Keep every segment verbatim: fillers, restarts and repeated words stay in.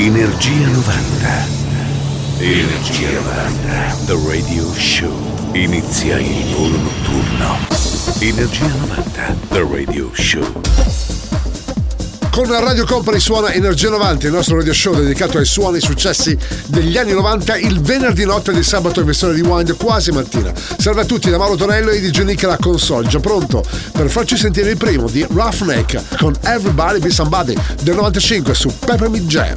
Energia novanta. Energia novanta. The Radio Show. Inizia il volo notturno. Energia novanta. The Radio Show. Con Radio Company suona Energia novanta, il nostro radio show dedicato ai suoni e successi degli anni novanta, il venerdì notte e il sabato in versione rewind quasi mattina. Salve a tutti da Mauro Tonello e di G N K la console, già pronto per farci sentire il primo di Roughneck con Everybody Be Somebody del novantacinque su Peppermint Jam.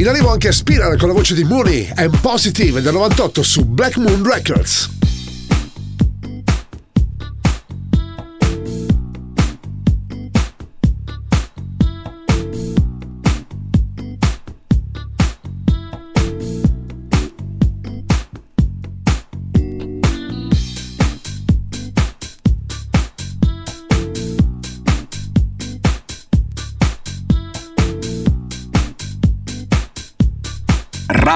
In arrivo anche a Spiral con la voce di Mooney and Positive del novantotto su Black Moon Records.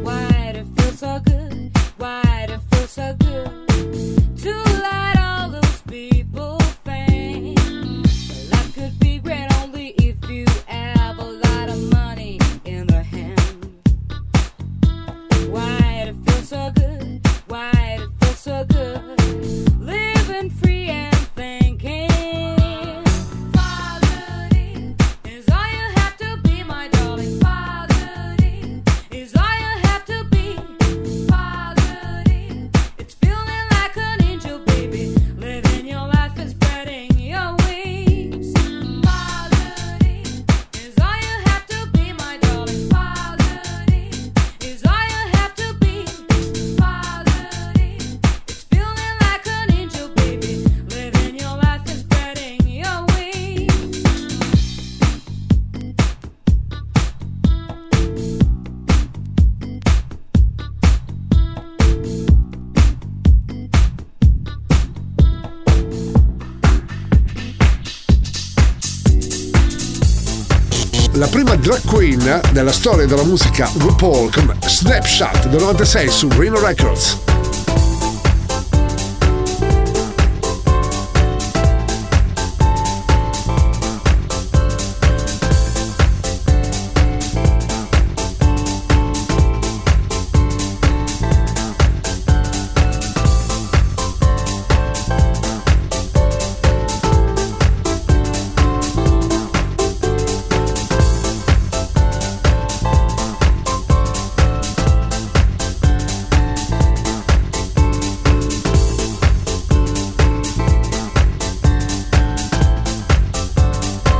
Why it feels so good, living free and thinking. la prima drag queen della storia della musica RuPaul con Snapshot del novantasei su Rhino Records.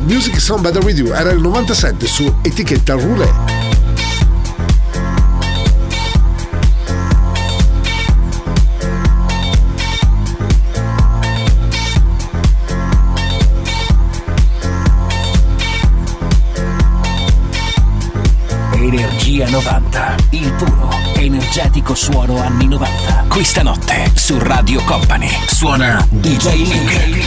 Music Sound Better With You era il novantasette su etichetta Roulet. Energia novanta, il puro energetico suono anni novanta. Questa notte su Radio Company suona D J Link.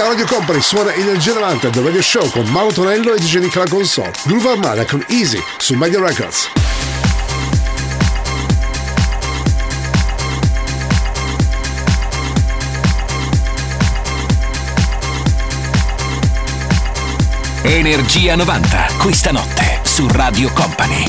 Radio Company suona Energia novanta del Radio Show con Mauro Tonello e D J Nicola Console. Groove Armada con Easy su Media Records. Energia novanta, questa notte su Radio Company.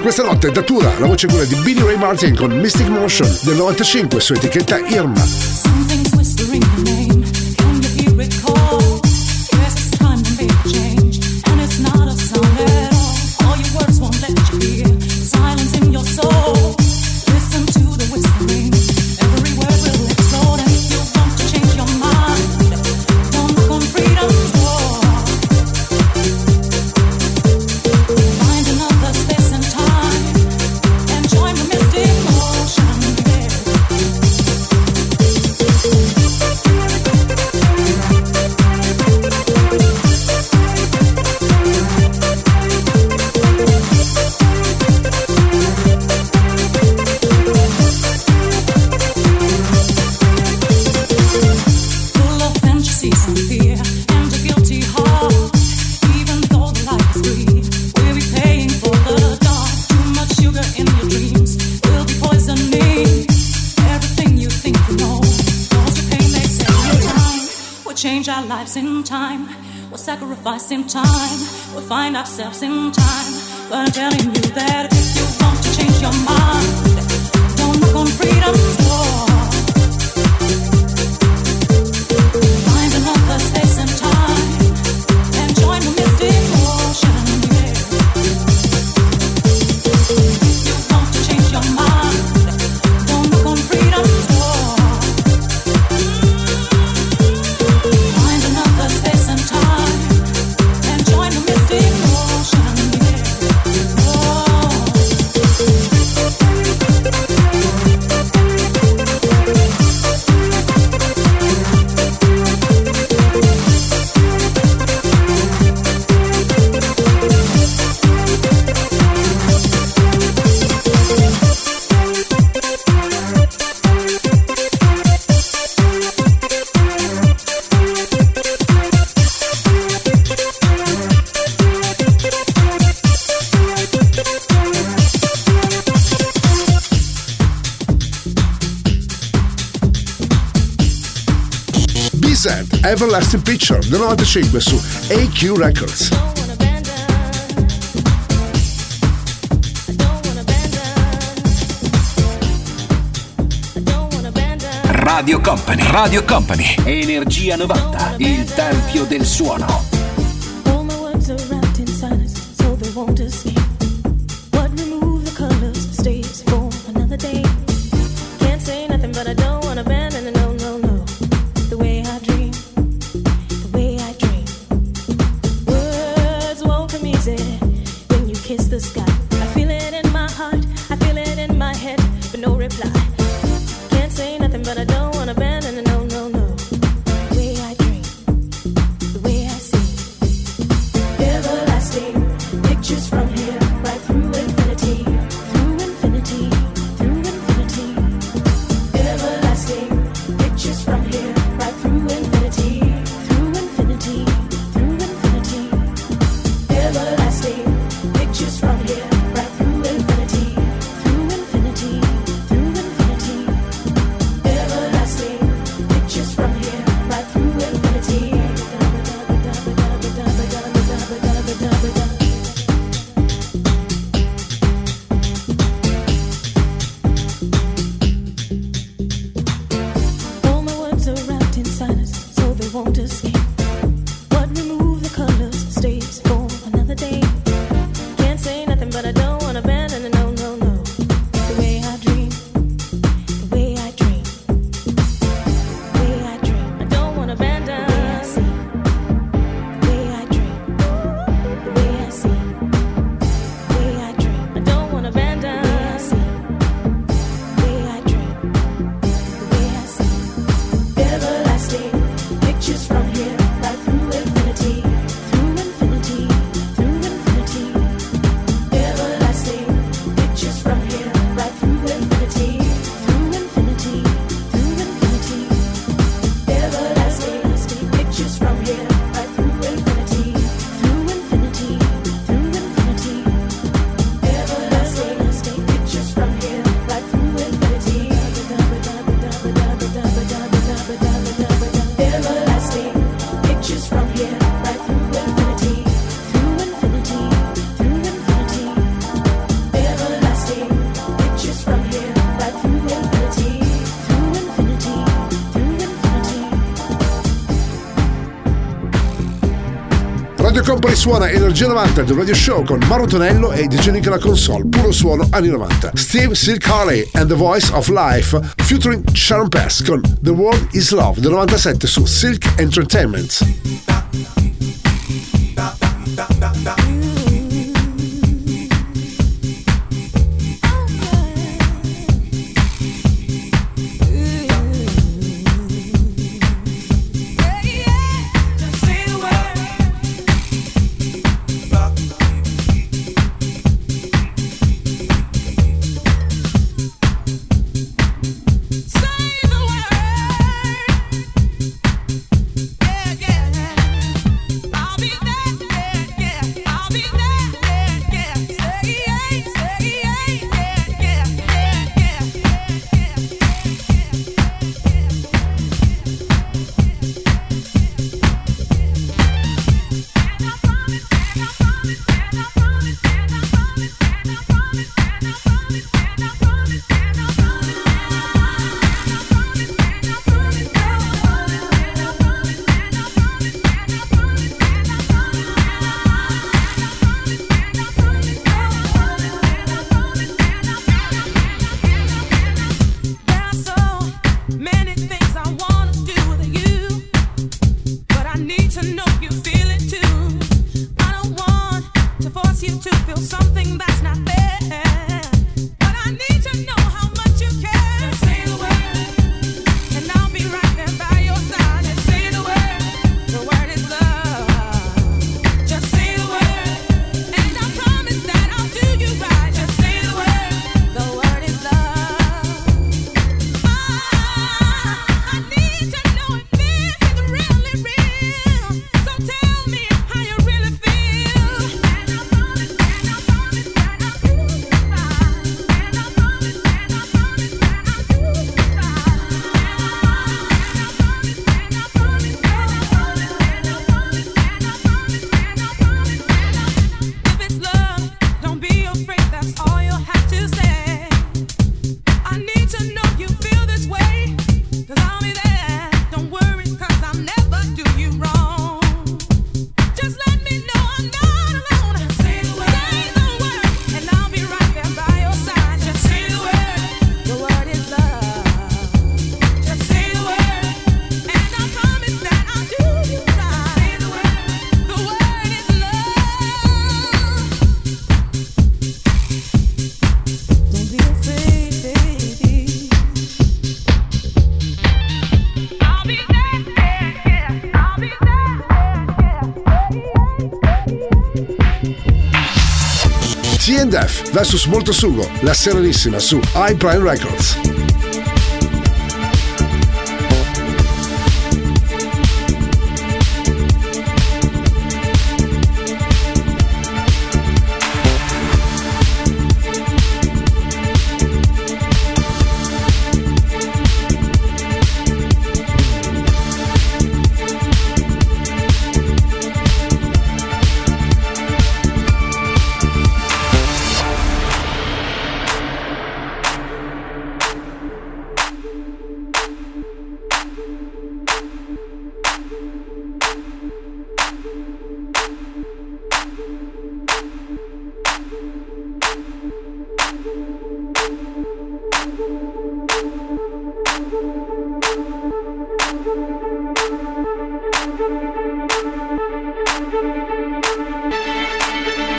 Questa notte datura la voce quella di Billy Ray Martin con Mystic Motion del novantacinque su etichetta Irma. In time, we'll find ourselves in time. But I'm telling you that if you want to change your mind, don't look on freedom's door. Find another space and time, and join the mystic ocean. If you want to change your mind, don't look on freedom's door. Find another space and time. Emotion, yeah. Oh. Set, Everlasting Picture del novantacinque su A Q Records. Radio Company, Radio Company, Energia novanta, il tempio del suono. Company suona Energia novanta del Radio Show con Mauro Tonello e D J Nick alla console. Puro suono anni novanta. Steve Silk Harley and the Voice of Life featuring Sharon Pass con The World is Love del novantasette su Silk Entertainment. I'll be Def vs Molto Sugo, la Serenissima su iPrime Records.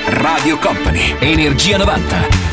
Radio Company, Energia novanta.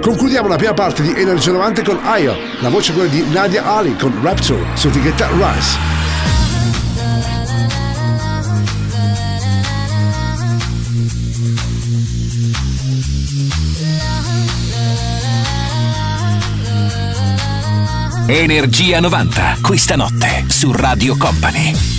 Concludiamo la prima parte di Energia novanta con Io, la voce è quella di Nadia Ali con Rapture su etichetta Rise. Energia novanta, questa notte su Radio Company.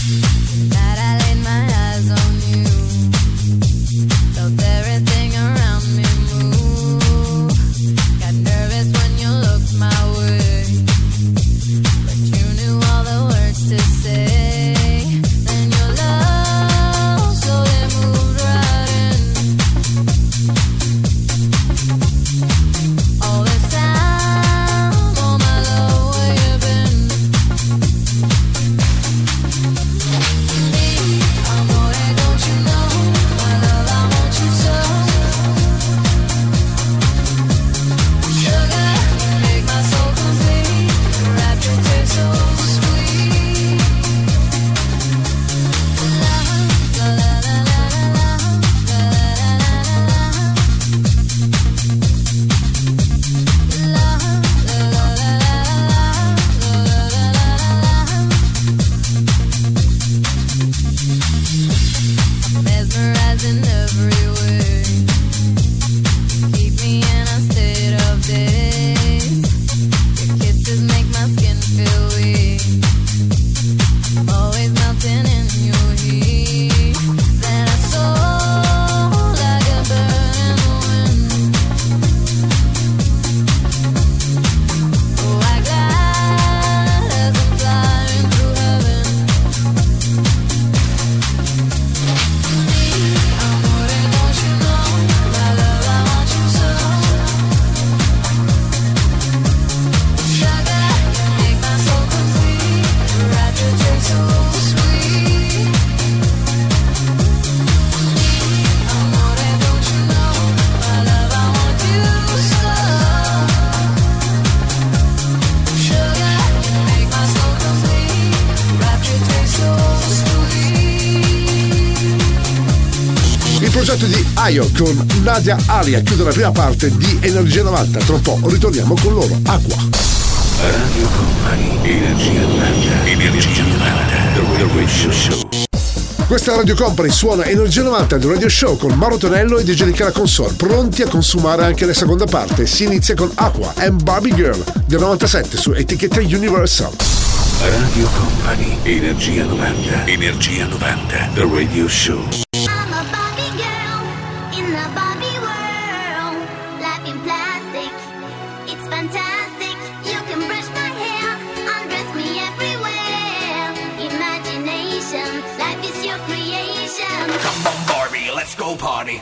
progetto di Ayo con Nadia Ali a chiudere la prima parte di Energia novanta. Tra un po' ritorniamo con loro. Aqua. Radio Company, Energia novanta, Energia novanta. Questa è Radio Company, suona Energia novanta del Radio Show con Mauro Tonello e D J N K La Console, pronti a consumare anche la seconda parte. Si inizia con Aqua and Barbie Girl del novantasette su etichetta Universal. Radio Company, Energia novanta, Energia novanta, The Radio Show. Go party.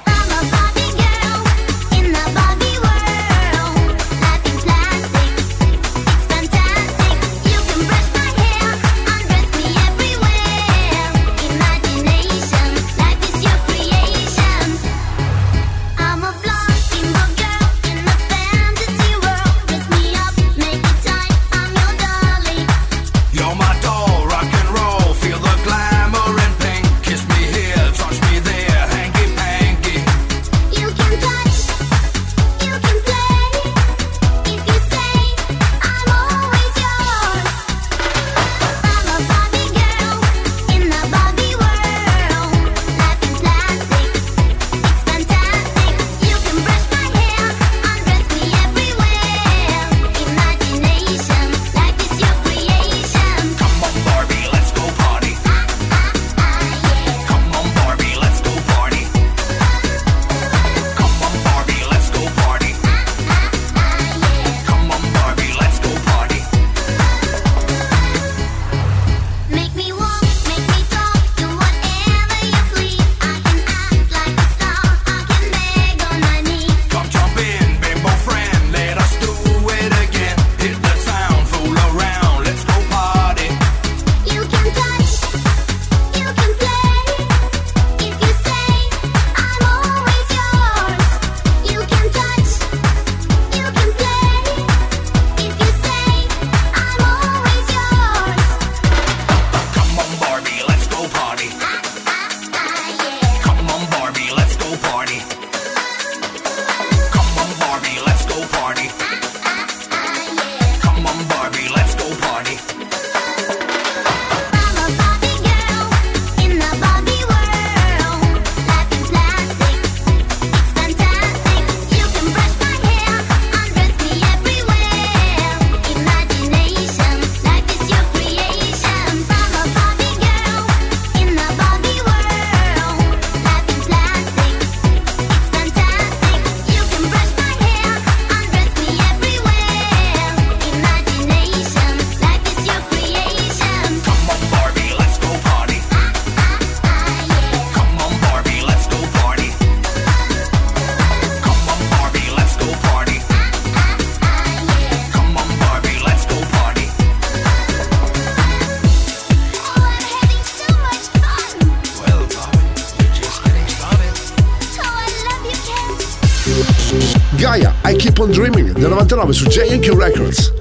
Dreaming del novantanove su J N K Records.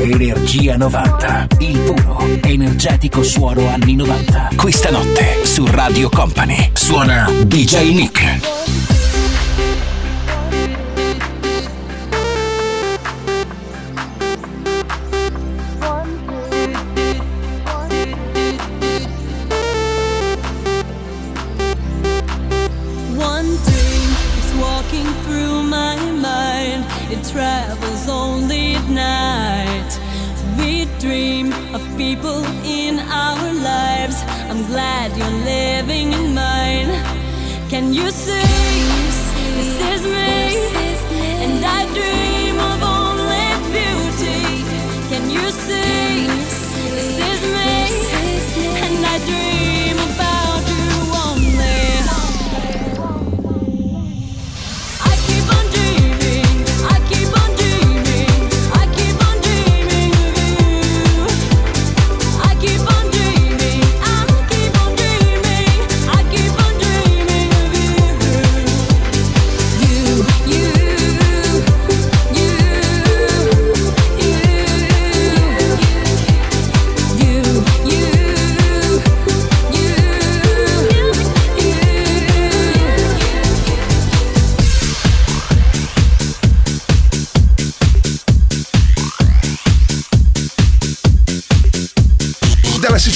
Energia novanta, il puro energetico suono anni novanta. Questa notte su Radio Company suona D J Nick.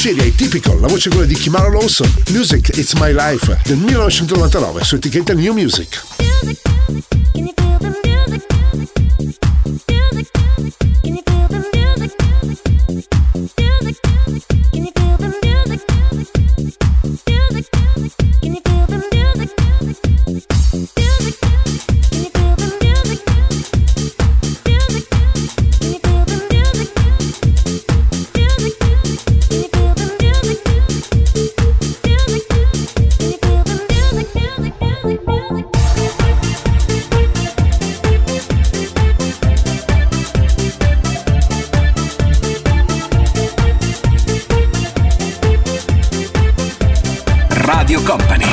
serie e tipico, la voce è quella di Kimara Lawson. Music It's My Life del millenovecentonovantanove su etichetta New Music. Radio Company,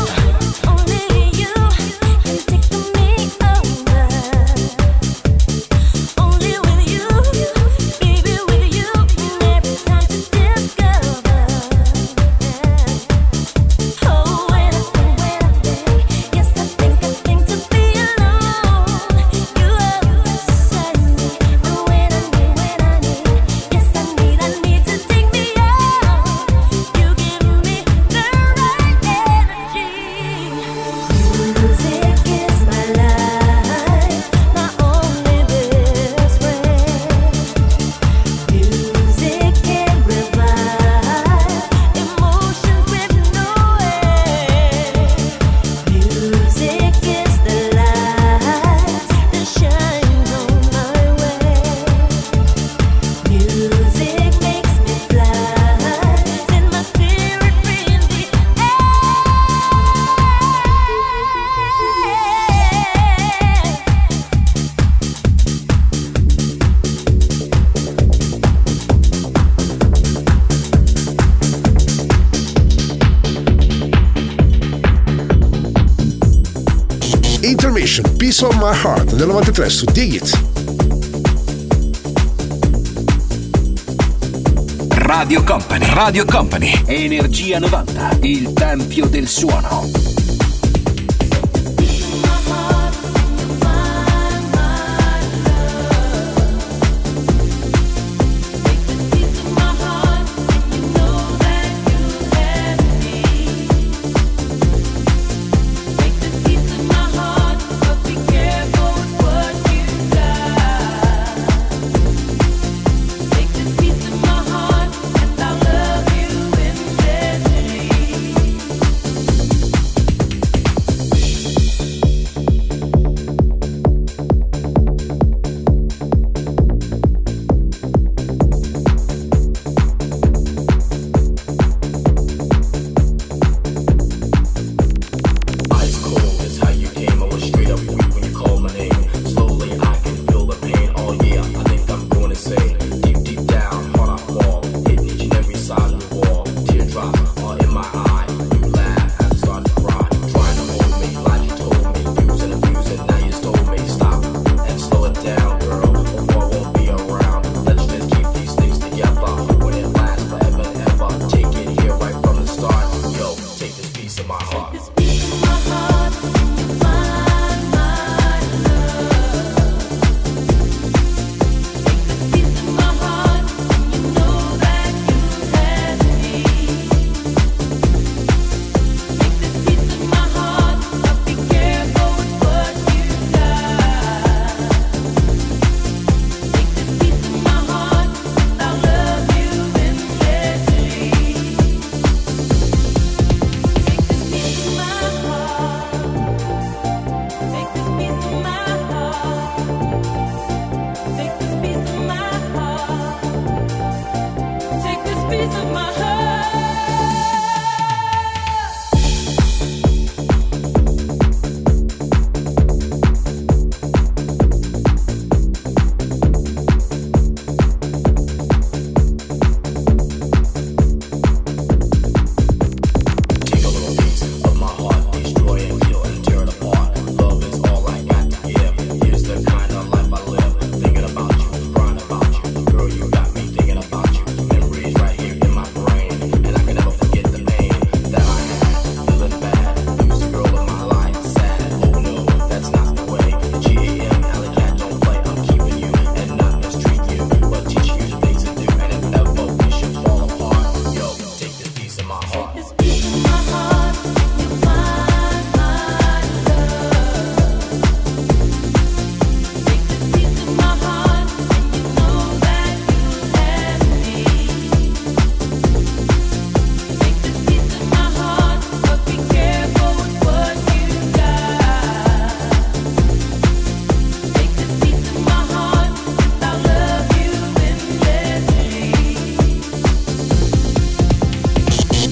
Piece of My Heart del novantatré su Digit. Radio Company, Radio Company, Energia novanta, il tempio del suono.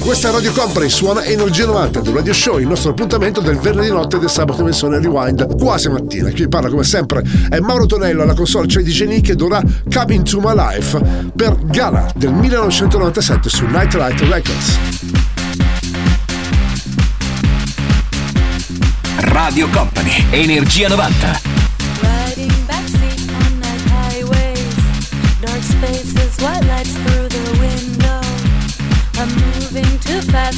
Questa Radio Company suona Energia novanta del Radio Show, il nostro appuntamento del venerdì notte e del sabato in versione Rewind quasi mattina. Chi vi parla come sempre è Mauro Tonello, alla console c'è di Genie che dovrà Come Into My Life per Gala del millenovecentonovantasette su Nightlight Records. Radio Company, Energia novanta. Riding backseat on night highways, dark spaces, white lights through the window. I'm moving too fast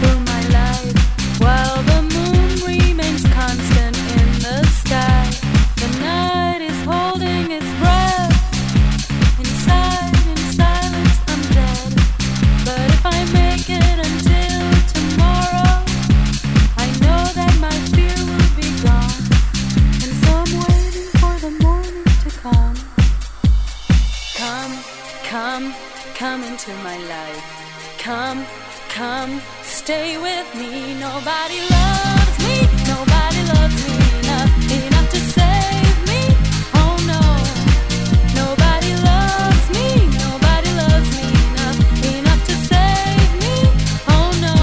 through my life, while the moon remains constant in the sky. The night is holding its breath. Inside, in silence, I'm dead. But if I make it until tomorrow, I know that my fear will be gone. And so I'm waiting for the morning to come. Come, come, come into my life. Come, come, stay with me. Nobody loves me, nobody loves me enough, enough to save me. Oh no, nobody loves me, nobody loves me enough, enough to save me. Oh no.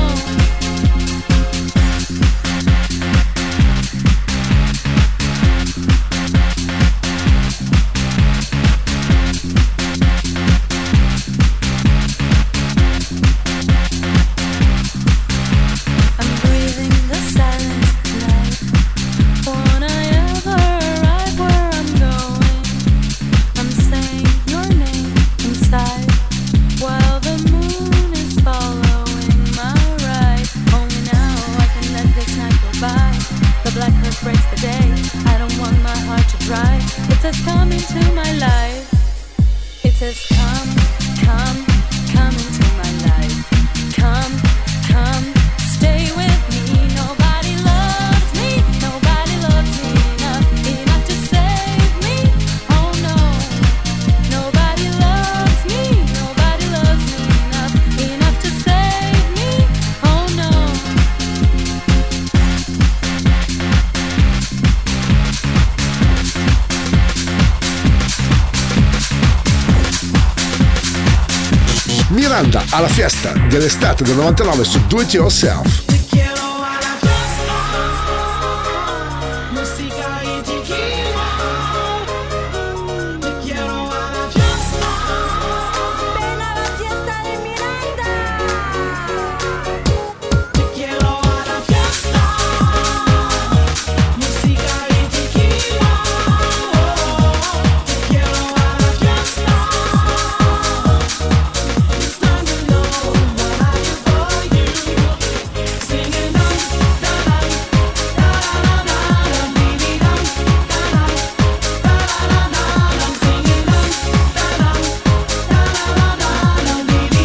Alla festa dell'estate del novantanove su Do It Yourself.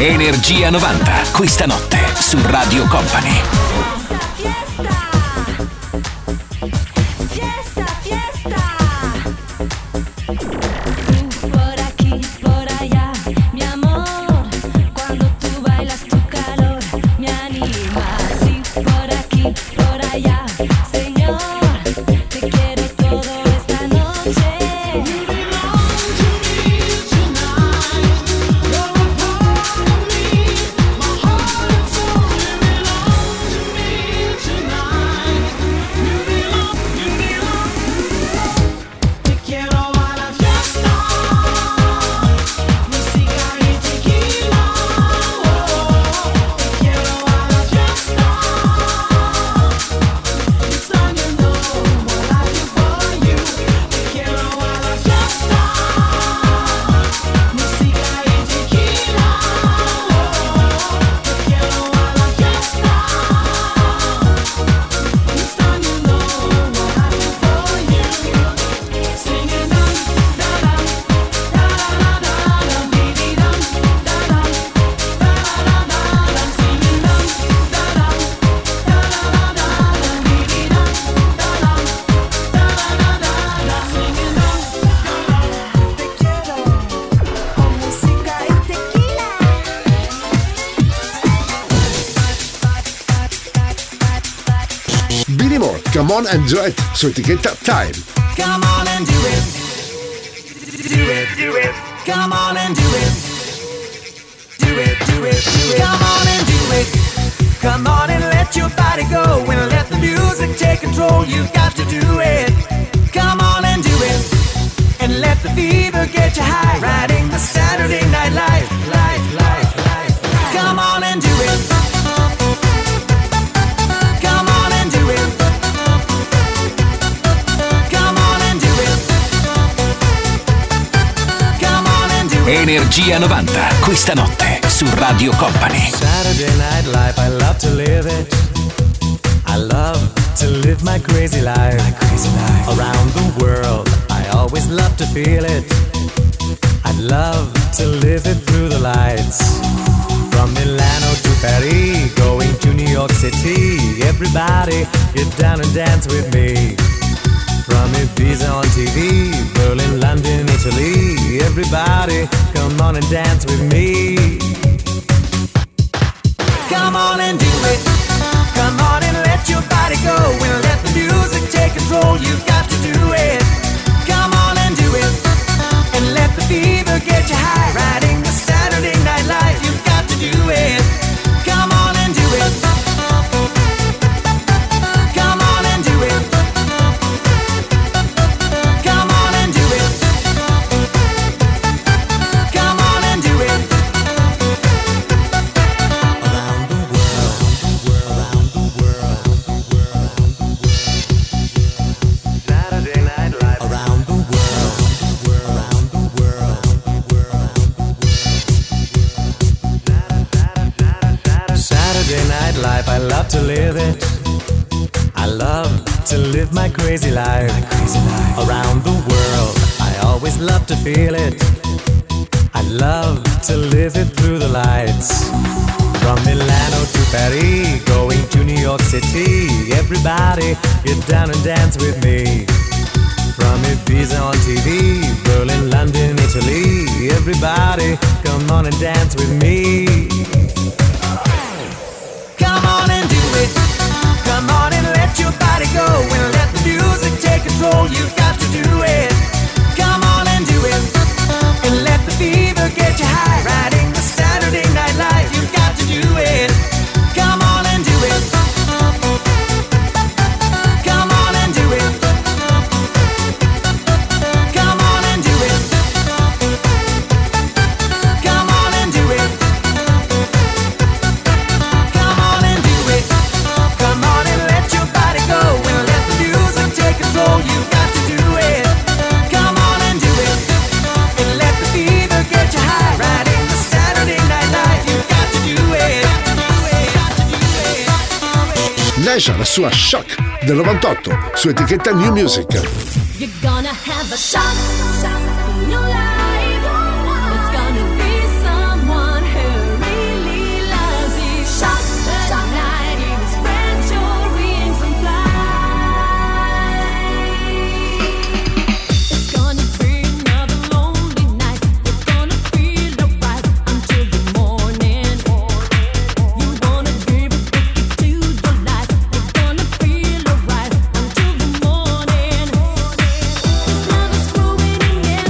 Energia novanta, questa notte su Radio Company. Come on and do it su etichetta Time. Come on and do it. Do it, do it. Come on and do it. Do it, do it, do it. Come on and do it. gotta go and let the music take control. You've got to do it. Come on and do it. And let the fever get you high. Riding the Saturday night life, life, life, life. Come on and do it. Come on and do it. Come on and do it. Come on and do it. Energia novanta, questa notte su Radio Company. Saturday night life, I love to live it. I love to live my crazy life. My crazy life. Around the world, I always love to feel it. I'd love to live it through the lights. From Milano to Paris, going to New York City. Everybody, get down and dance with me. From Ibiza on T V, Berlin, London, Italy. Everybody, come on and dance with me. Come on and do it. Come on and let your body go. And let the music take control. You've got to do it. Come on and do it. And let the fever get you high. Riding the Saturday night life. You've got to do it. Come on and do it. Come on and do it. Come on and do it. Come on and do it. Life, I love to live it. I love to live my crazy life. My crazy life. Around the world, I always love to feel it. I love to live it through the lights. From Milano to Paris, going to New York City. Everybody, get down and dance with me. From Ibiza on T V, Berlin, London, Italy. Everybody, come on and dance with me. Come on and do it. Come on and let your body go. And let the music take control. You've got to do it. Come on and do it. And let the fever get you high. Riding the Saturday night life. You've got to do it. Come on and do it. Come on and do it. Come on and do it. Come on and do it. La sua Shock del novantotto su etichetta New Music. You're gonna have a shock, shock in your life. It's gonna be someone who really loves you. Shock, shock night, you spread your wings and fly. It's gonna be another lonely night. You're gonna feel alright until the morning. You wanna give a ticket to the light. Love is ruining everything.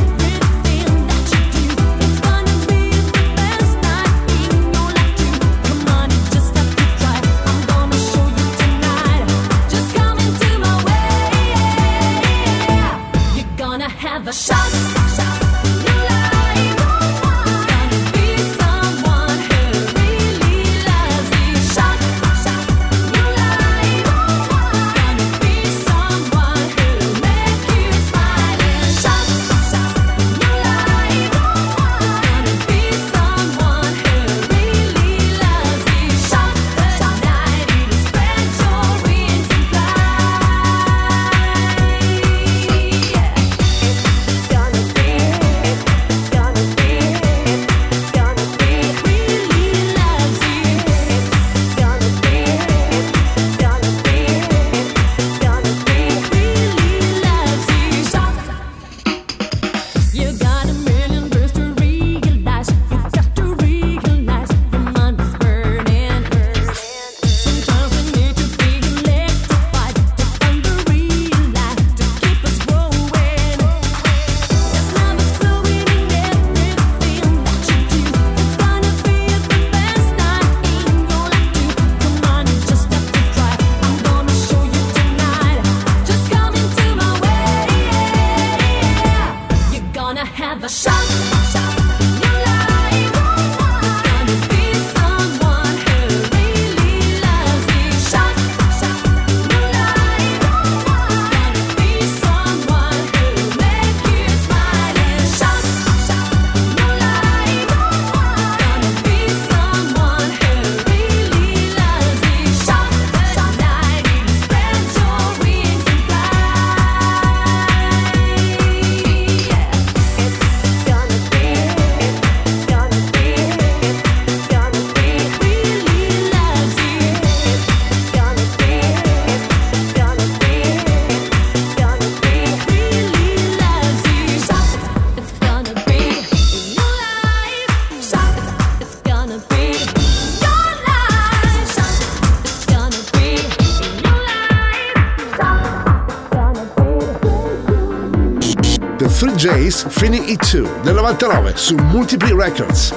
Jays, Fini E due del novantanove su Multiple Records.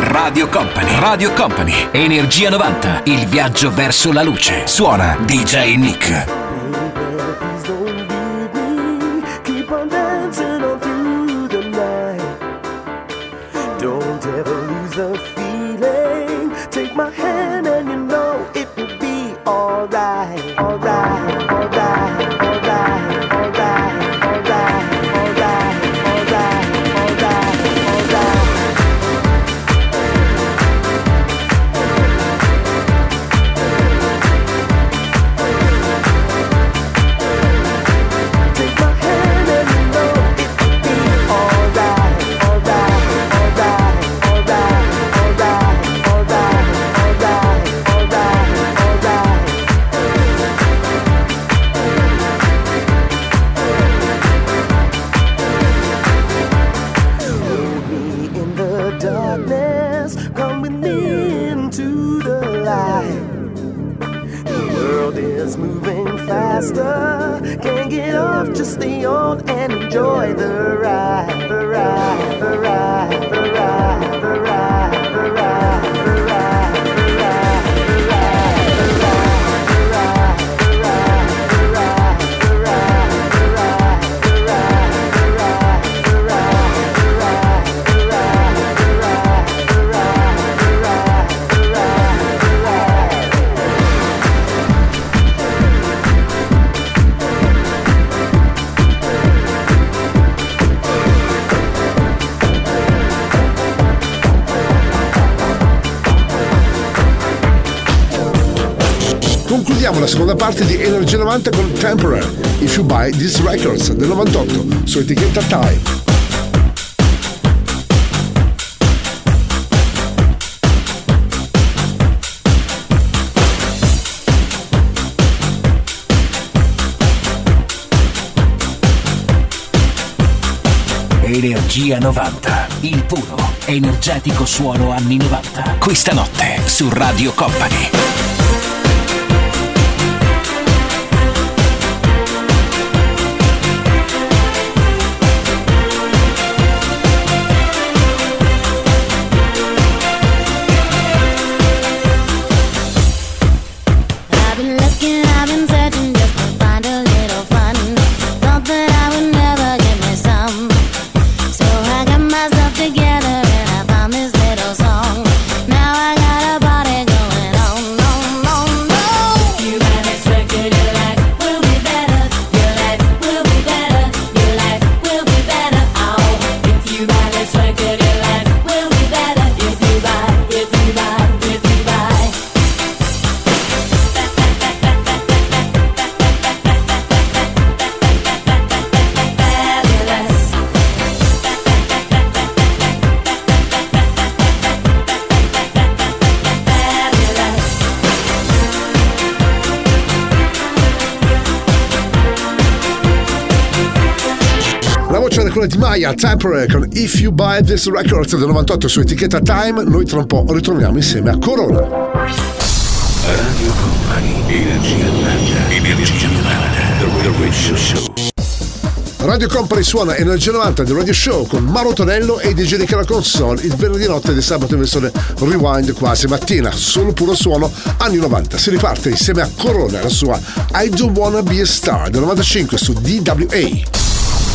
Radio Company, Radio Company, Energia novanta, il viaggio verso la luce. Suona D J Nick. La seconda parte di Energia novanta con Temporary, If You Buy These Records del novantotto su etichetta Time. Energia novanta, il puro, energetico suono anni novanta. Questa notte su Radio Company. Di Maya, Temporary con If You Buy This Records del novantotto su etichetta Time. Noi tra un po' ritorniamo insieme a Corona. Radio Company, Energia novanta, Energia novanta. Radio Company suona Energia novanta del Radio Show con Mauro Tonello e D J Nick alla console il venerdì notte e sabato in versione rewind quasi mattina. Solo puro suono anni novanta. Si riparte insieme a Corona, la sua I Don't Wanna Be a Star del novantacinque su D W A.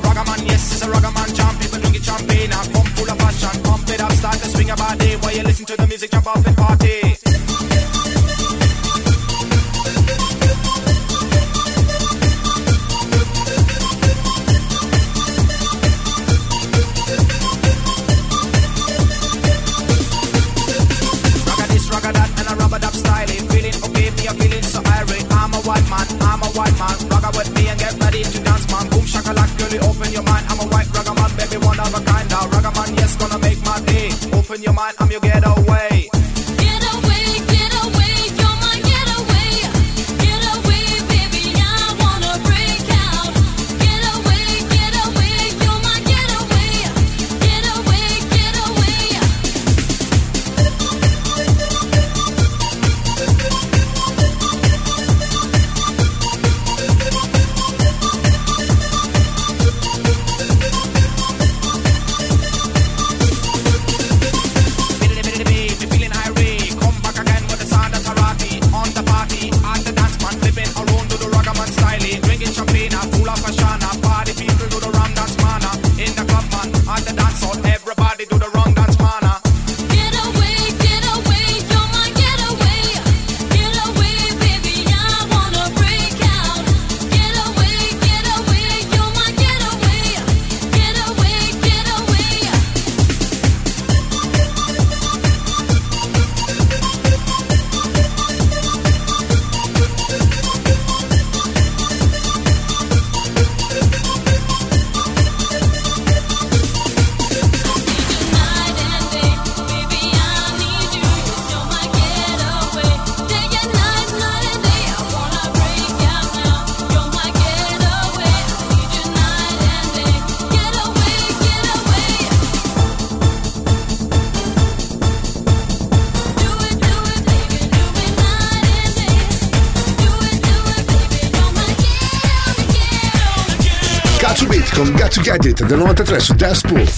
Open your mind, I'm your getaway. Get away, get away, you're my getaway. Get away, baby, I wanna break out. Get away, get away, you're my getaway. Get away, get away. Edit del novantatré su Dance Pool.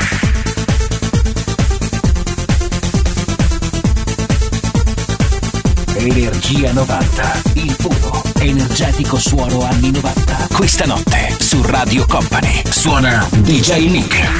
Energia novanta, il puro energetico suono anni novanta. Questa notte su Radio Company suona D J Nick.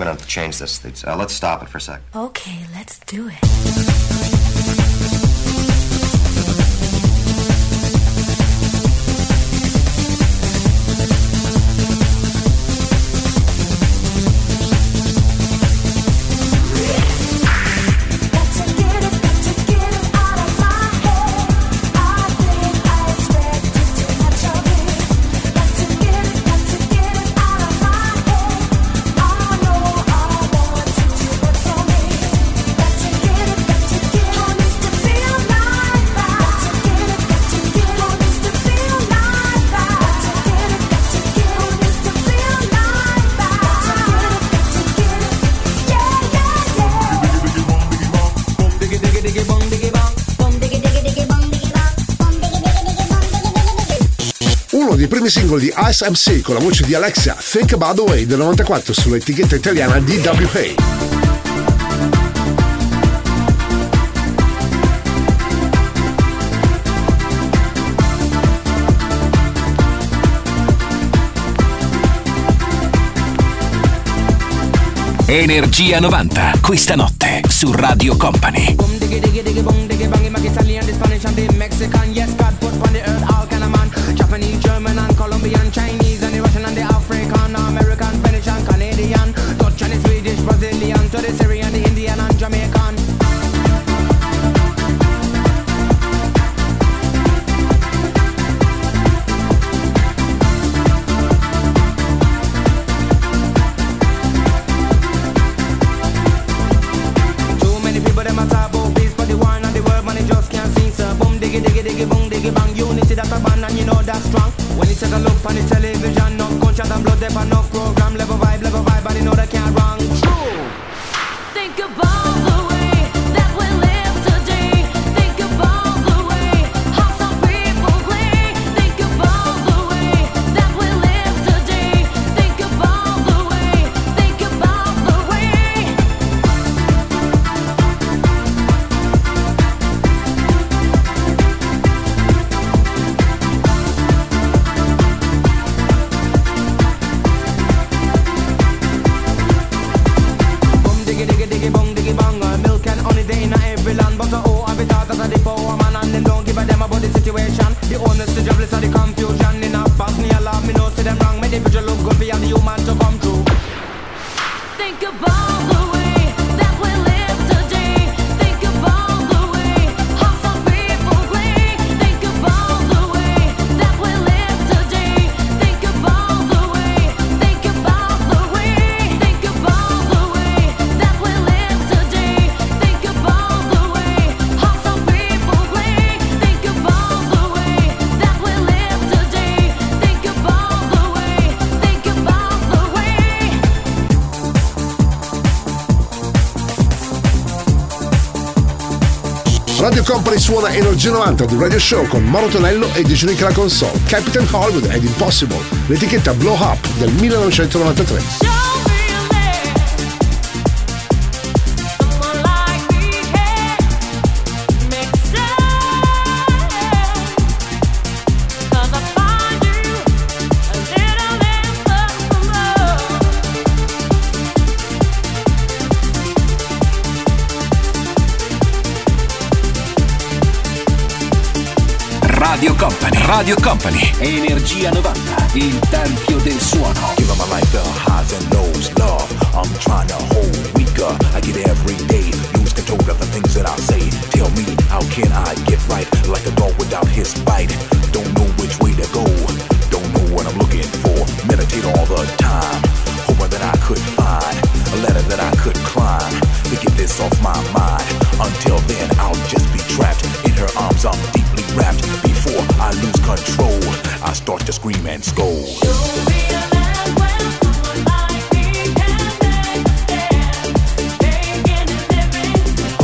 I'm going to change this. Uh, let's stop it for a sec. Okay, let's do it. Singolo di Ice M C con la voce di Alexa, Think About The Way del novantaquattro sull'etichetta italiana D W A. Energia novanta, questa notte su Radio Company. Japanese, German and Colombian, Chinese and the Russian and the African, American, Spanish and Canadian, Dutch and the Swedish, Brazilian, to the Syrian, the Indian and Jamaican. Take a look on the television, no conscious and blood, they have no program, level vibe, level vibe, but they know they can't wrong. True. Think about the way that we live today. Think about the way how some people play. Think about the way that we live today. Think about the way, think about the way. The honest, the jobless, and the confusion. In a past, me alarm, me no see them wrong. Me the picture look good for you and the human to come true. Think about the way that we live today. Think about the way how some people play. Think about the way that we live today. Think about the way, think about the way. Think about the way that we live today. Think about the way how some people play. Think about Radio Company suona Energia novanta, un radio show con Mauro Tonello e D J Nick alla console, Captain Hollywood ed Impossible, l'etichetta Blow Up del millenovecentonovantatré. Radio Company, Radio Company, Energia novanta, il tempio del suono. Give up my life, the highs and lows, love. I'm trying to hold weaker. I get it every day, lose control of the things that I say. Tell me, how can I get right? Like a dog without his bite. Don't know which way to go. Don't know what I'm looking for. Meditate all the time, hoping that I could find a ladder that I could climb to get this off my mind. Until then, I'll just be trapped in her arms. I'm deeply wrapped. Before I lose control, I start to scream and scold. Show me a man when someone like me can understand. Taking and living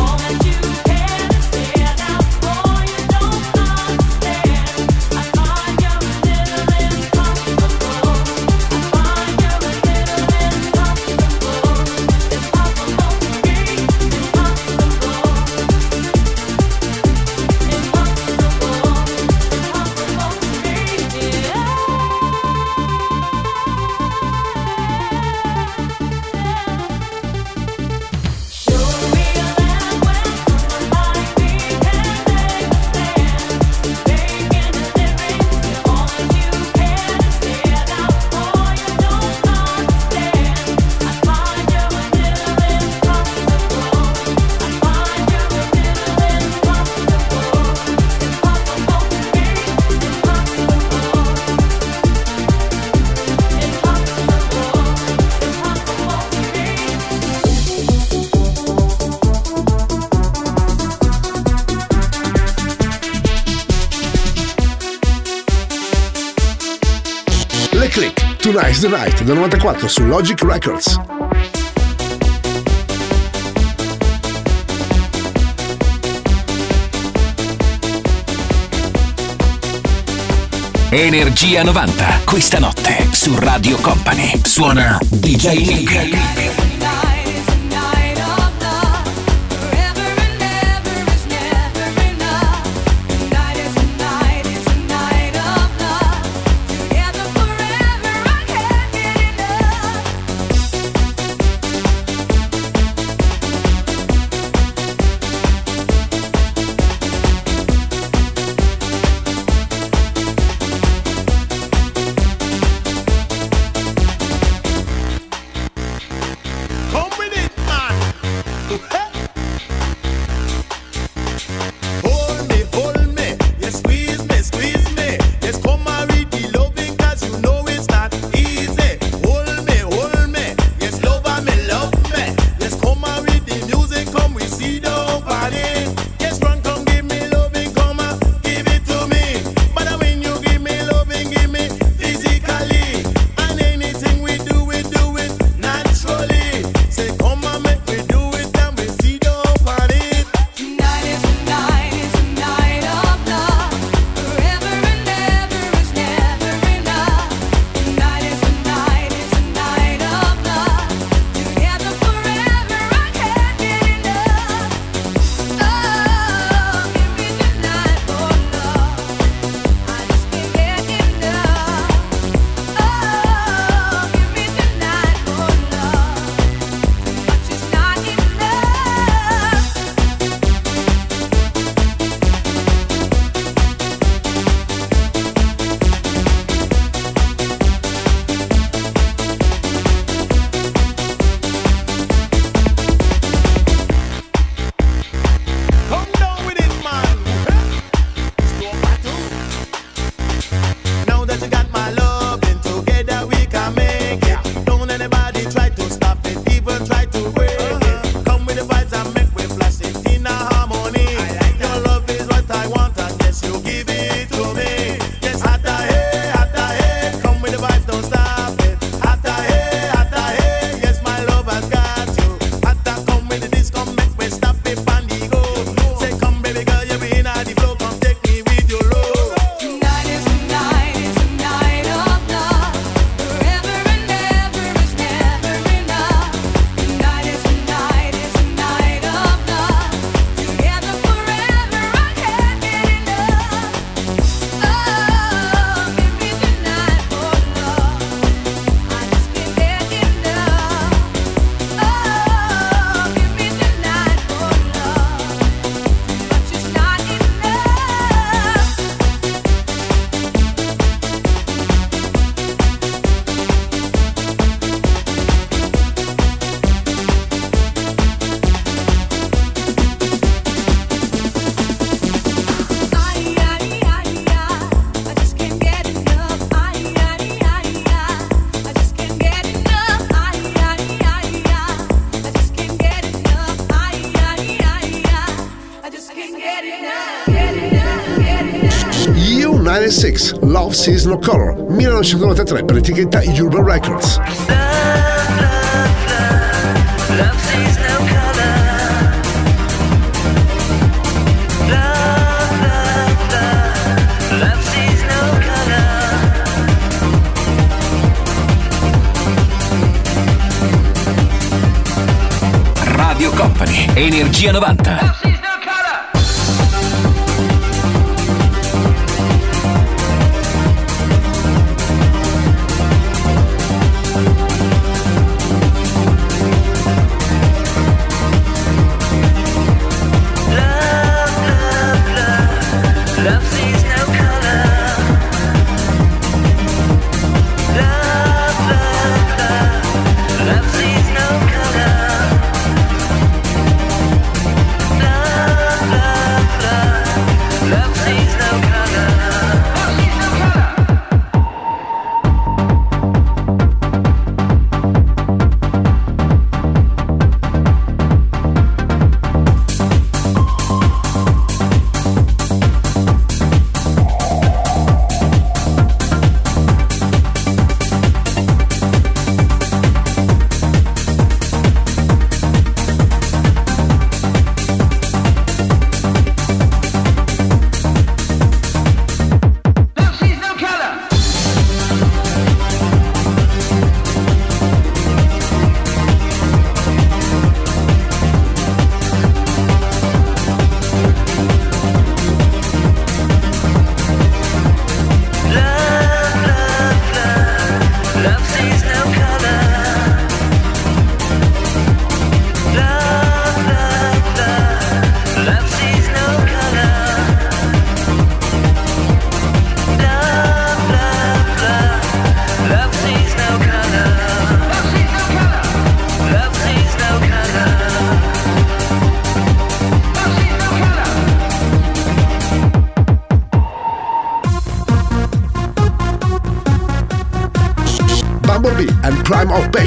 all that you can stand out for. You don't understand. I find you're a little impossible. I find you're a little impossible. Impossible to me, impossible. Impossible, impossible to me, yeah. Rise the Night del novantaquattro su Logic Records. Energia novanta, questa notte su Radio Company suona D J Nick. Six, Love Sees No Color, millenovecentonovantatré per l'etichetta Urban Records. Radio Company, Energia novanta. Love sees no color. Love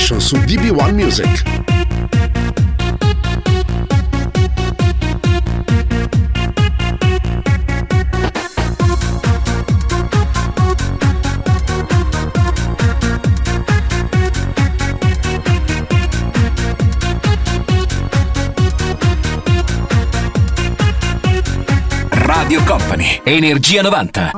Session su D B uno Music. Radio Company, Energia novanta.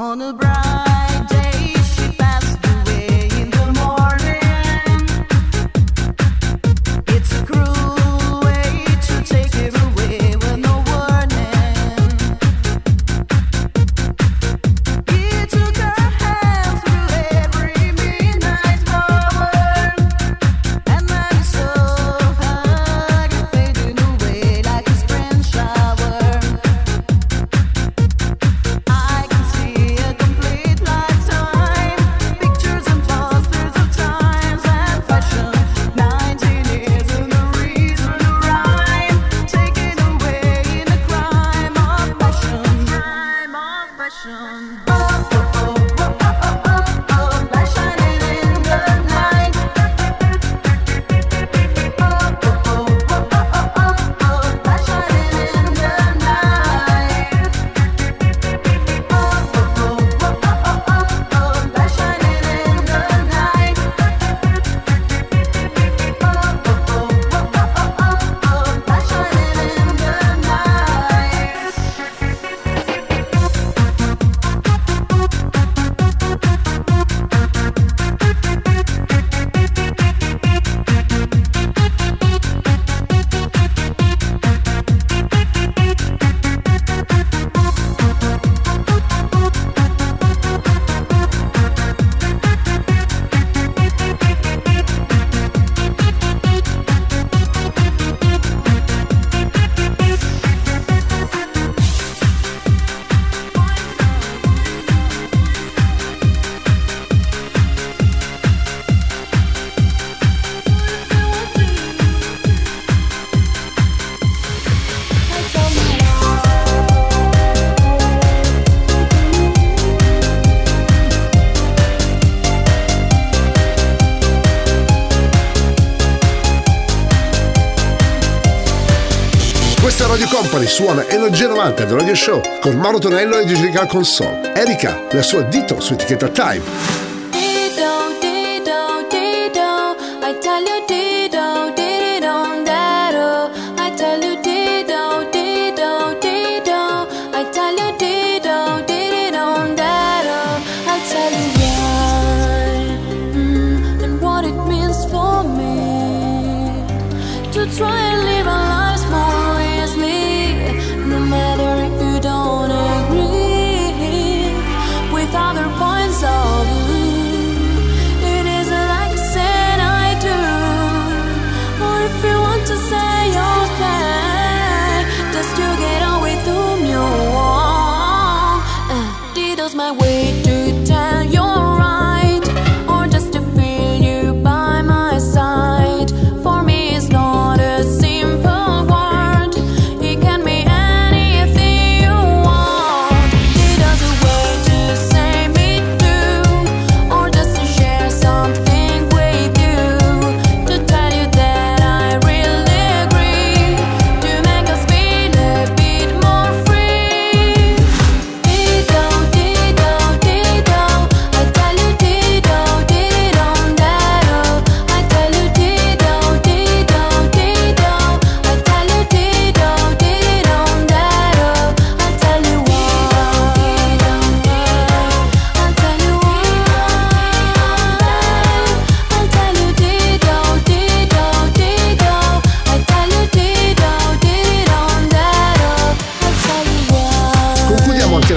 Radio Company suona Energia novanta del Radio Show con Mauro Tonello e Digital Console. Erika, la sua Dito su etichetta Time.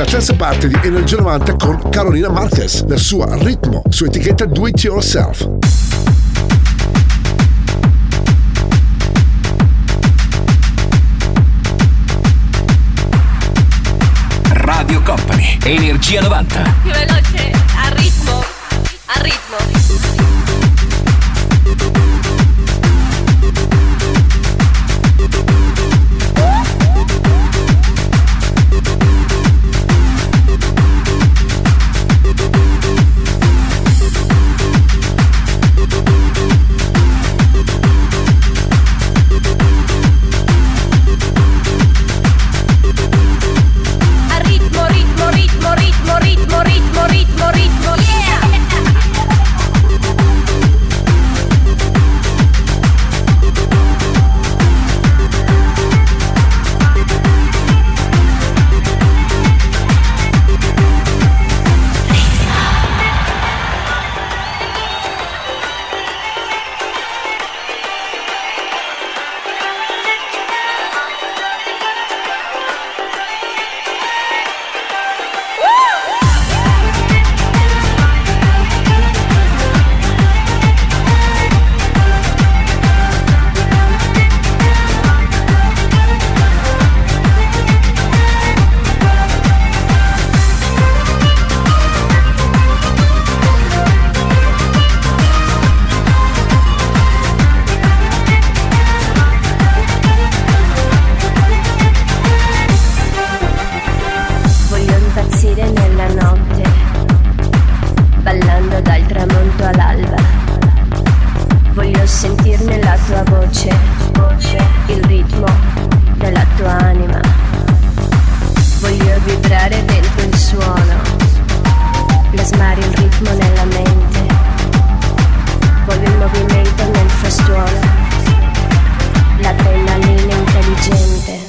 Terza parte di Energia novanta con Carolina Marquez, la sua Ritmo, su etichetta Do It Yourself. Radio Company, Energia novanta. Più veloce, a ritmo, a ritmo. tua voce, il ritmo della tua anima. Voglio vibrare dentro il suono, plasmare il ritmo nella mente. Voglio il movimento nel frastuono, l'adrenalina intelligente.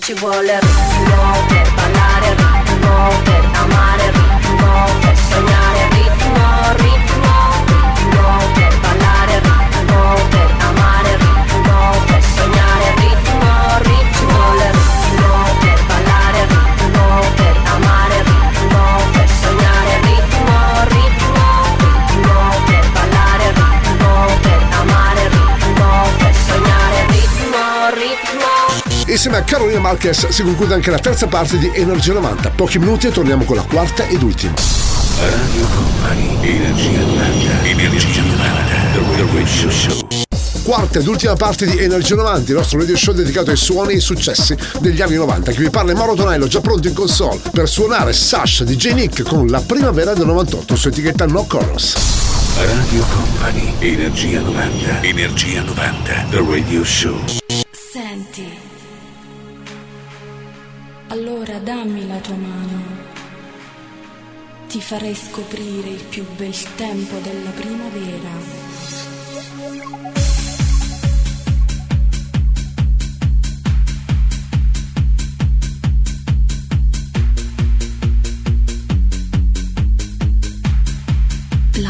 Ci vuole ritmo per ballare, ritmo per amare, ritmo per sognare, ritmo, ritmo, ritmo per ballare, ritmo per amare, ritmo per sognare, ritmo, ritmo. Ci vuole ritmo per ballare, ritmo per amare, ritmo per sognare, ritmo, ritmo, ritmo per ballare, ritmo per amare, ritmo per sognare, ritmo, ritmo. Insieme a Carolina Marquez si conclude anche la terza parte di Energia novanta. Pochi minuti e torniamo con la quarta ed ultima. Radio Company, Energia novanta, Energia novanta, The Radio Show. Quarta ed ultima parte di Energia novanta, il nostro radio show dedicato ai suoni e ai successi degli anni novanta. Che vi parla Mauro Tonello, già pronto in console per suonare Sasha di J N K con La Primavera del novantotto su etichetta No Colors. Radio Company, Energia novanta, Energia novanta, The Radio Show. Senti, allora dammi la tua mano, ti farei scoprire il più bel tempo della primavera. La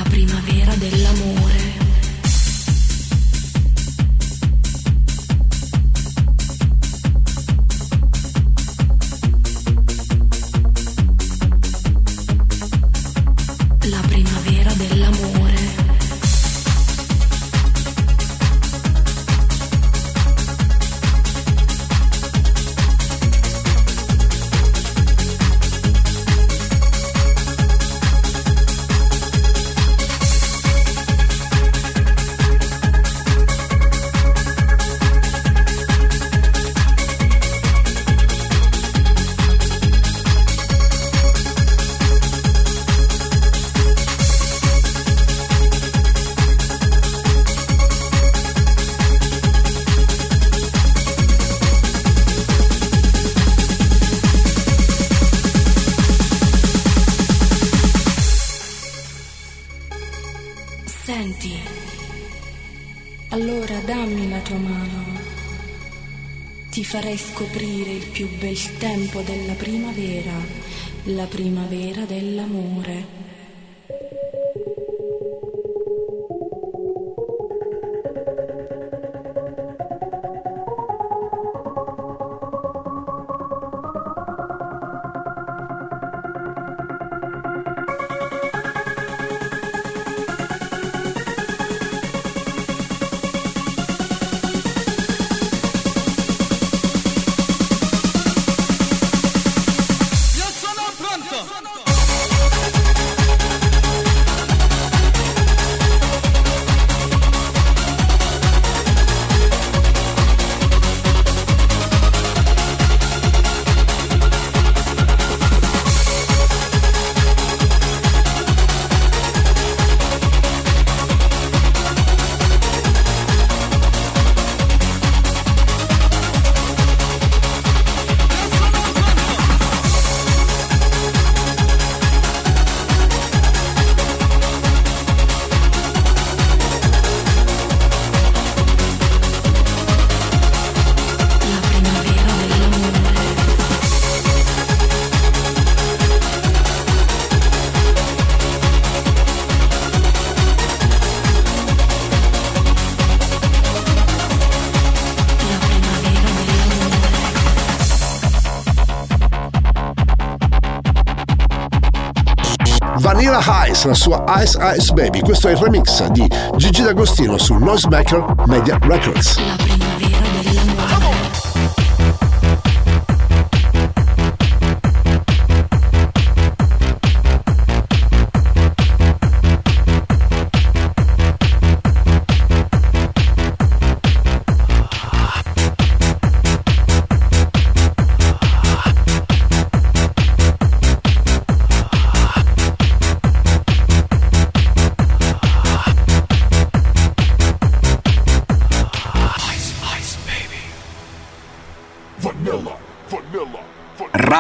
primavera dell'amore. Farei scoprire il più bel tempo della primavera, la primavera dell'amore. Vanilla Ice, la sua Ice Ice Baby. Questo è il remix di Gigi D'Agostino su Noisemaker Media Records.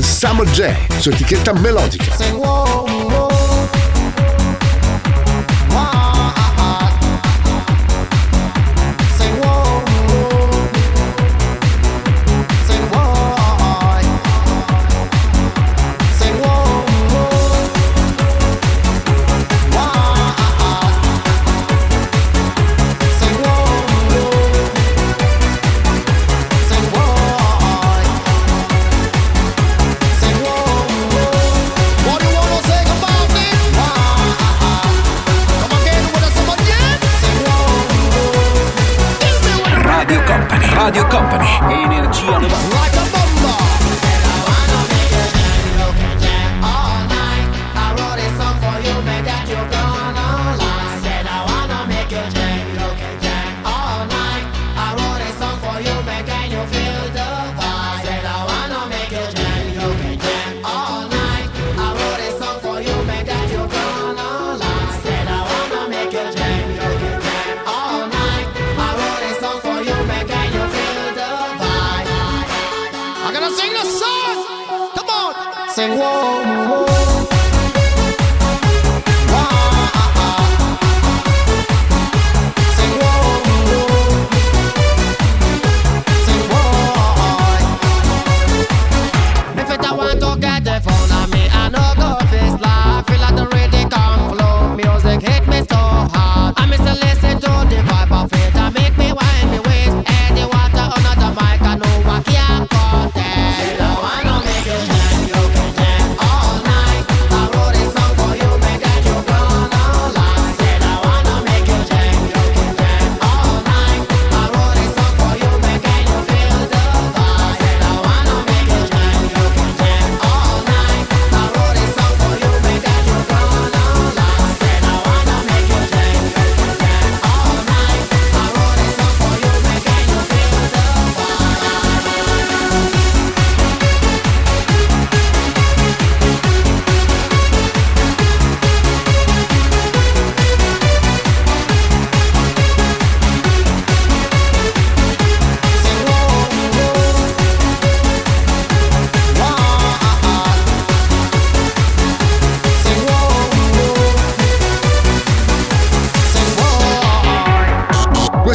Summer Jam su etichetta melodica.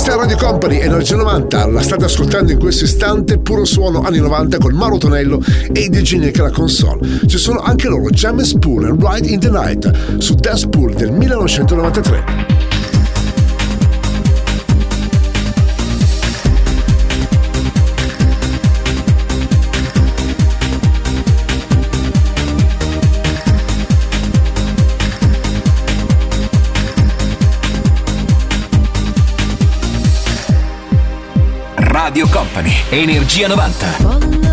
Questa è Radio Company, Energia novanta, la state ascoltando in questo istante, puro suono anni novanta con Mauro Tonello e i G N K alla console. Ci sono anche loro Jam and Spoon e Ride in the Night su Dance Pool del millenovecentonovantatré. Radio Company, Energia novanta.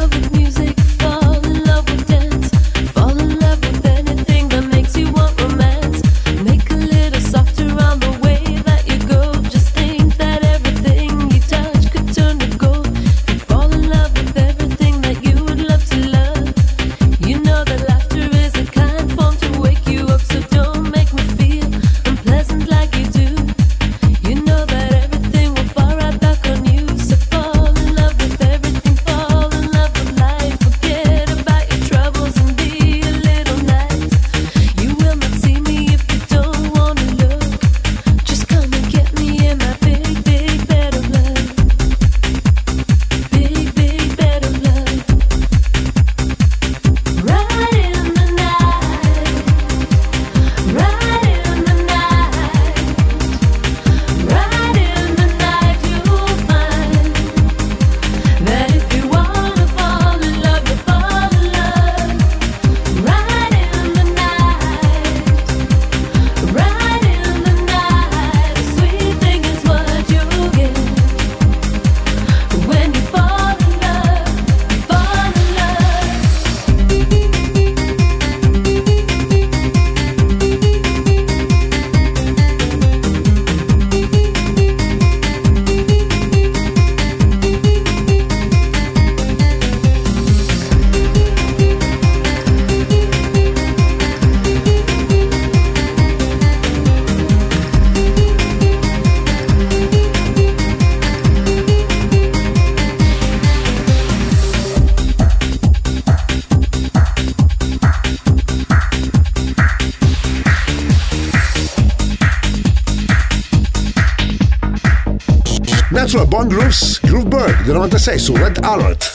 Natural Born Grooves, Groove Bird del novantasei su Red Alert.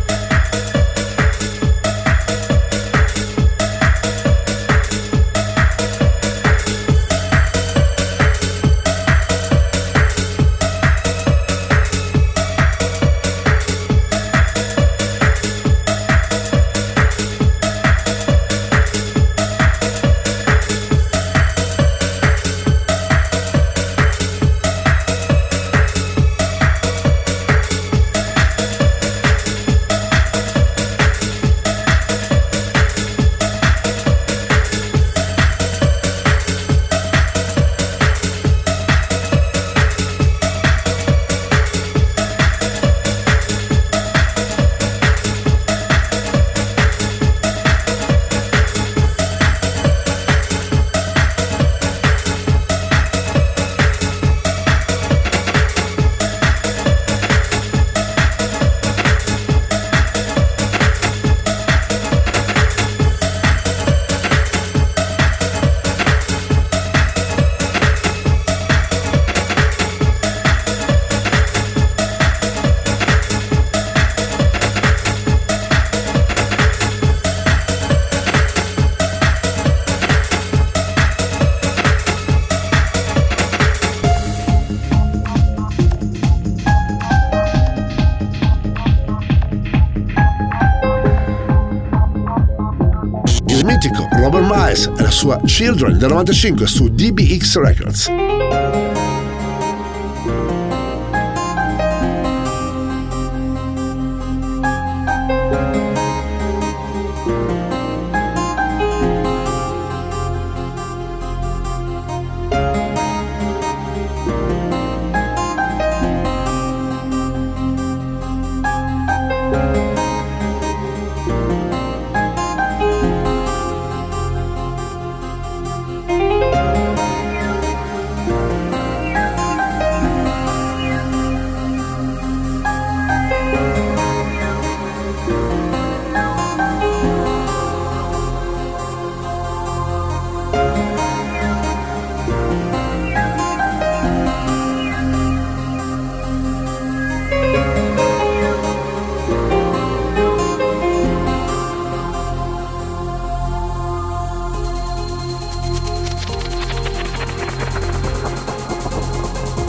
Miles e la sua Children del novantacinque su D B X Records.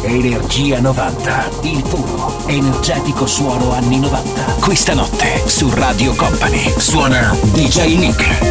Energia novanta, il puro, energetico suono anni novanta. Questa notte su Radio Company suona D J Nick.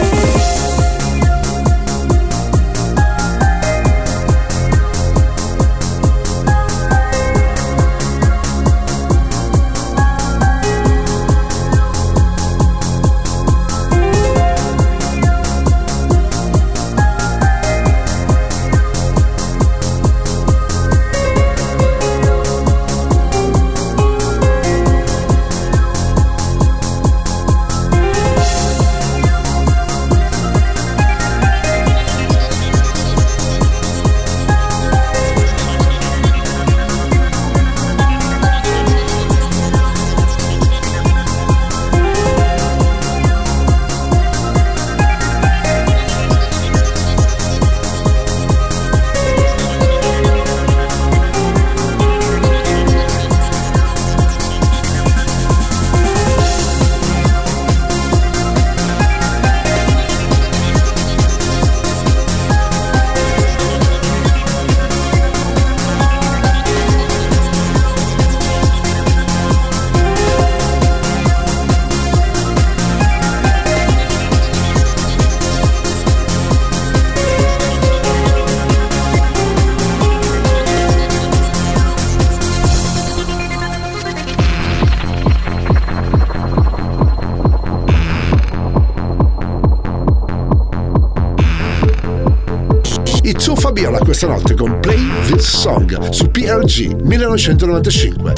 Questa notte con Play This Song su P R G millenovecentonovantacinque.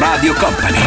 Radio Company,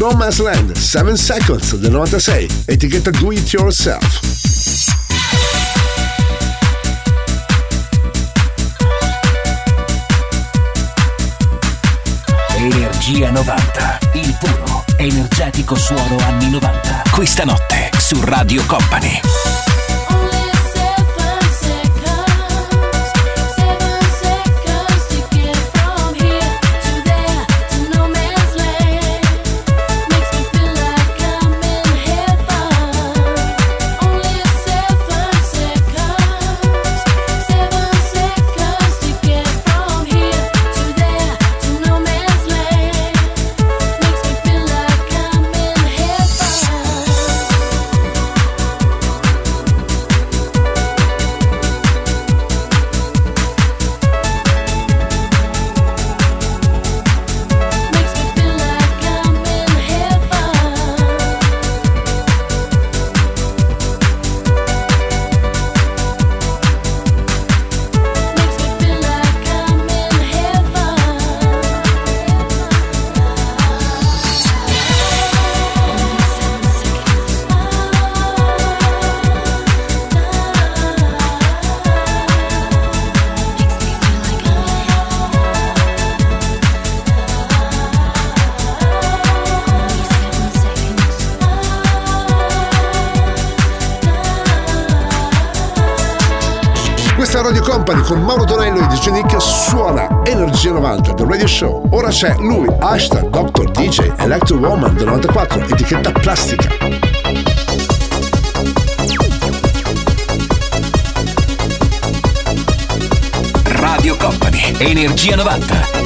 No Man's Land, seven seconds del novantasei, etichetta Do It Yourself. Energia novanta, il puro, energetico suono anni novanta. Questa notte su Radio Company. Con Mauro Tonello e D J Nick suona Energia novanta del Radio Show. Ora c'è lui, hashtag Doctor D J Electro Woman del novantaquattro, etichetta Plastica. Radio Company, Energia novanta.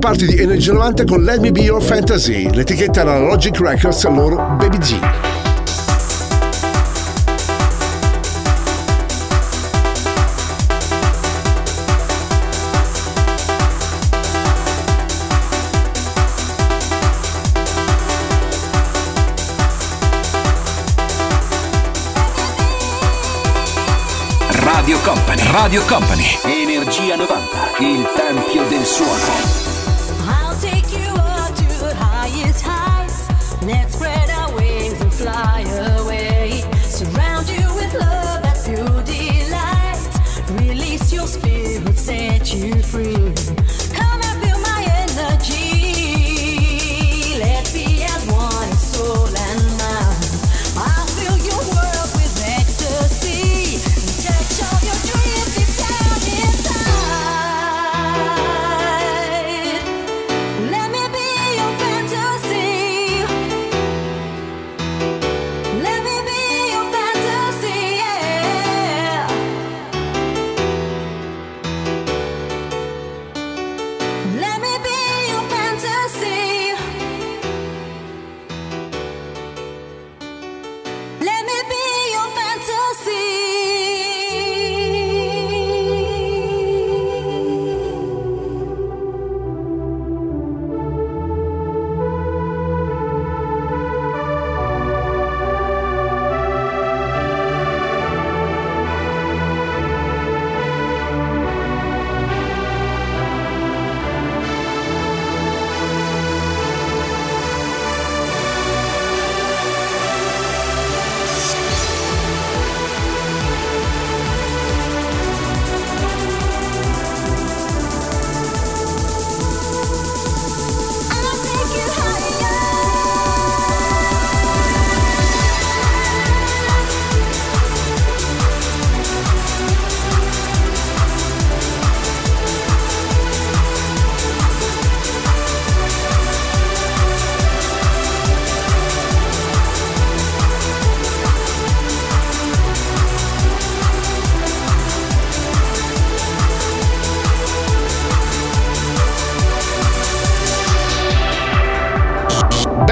Parte di Energia novanta con Let Me Be Your Fantasy, l'etichetta era Logic Records, loro Baby G. Radio Company, Radio Company, Energia novanta, il tempio del suono. Let's spread our wings and fly away. Surround you with love that you delight. Release your spirit, set you free. Come and feel my energy. Let's be as one in soul and mind. I'll fill your world with ecstasy. Touch all your dreams deep down inside. Let me be your fantasy.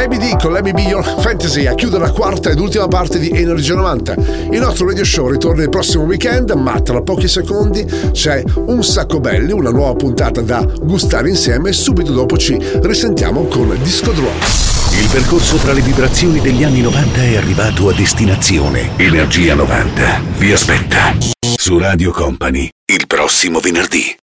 A B D con Let Me Be Your Fantasy a chiudere la quarta ed ultima parte di Energia novanta. Il nostro radio show ritorna il prossimo weekend, ma tra pochi secondi c'è Un Sacco Belli, una nuova puntata da gustare insieme, e subito dopo ci risentiamo con Disco Drop. Il percorso tra le vibrazioni degli anni novanta è arrivato a destinazione. Energia novanta vi aspetta su Radio Company il prossimo venerdì.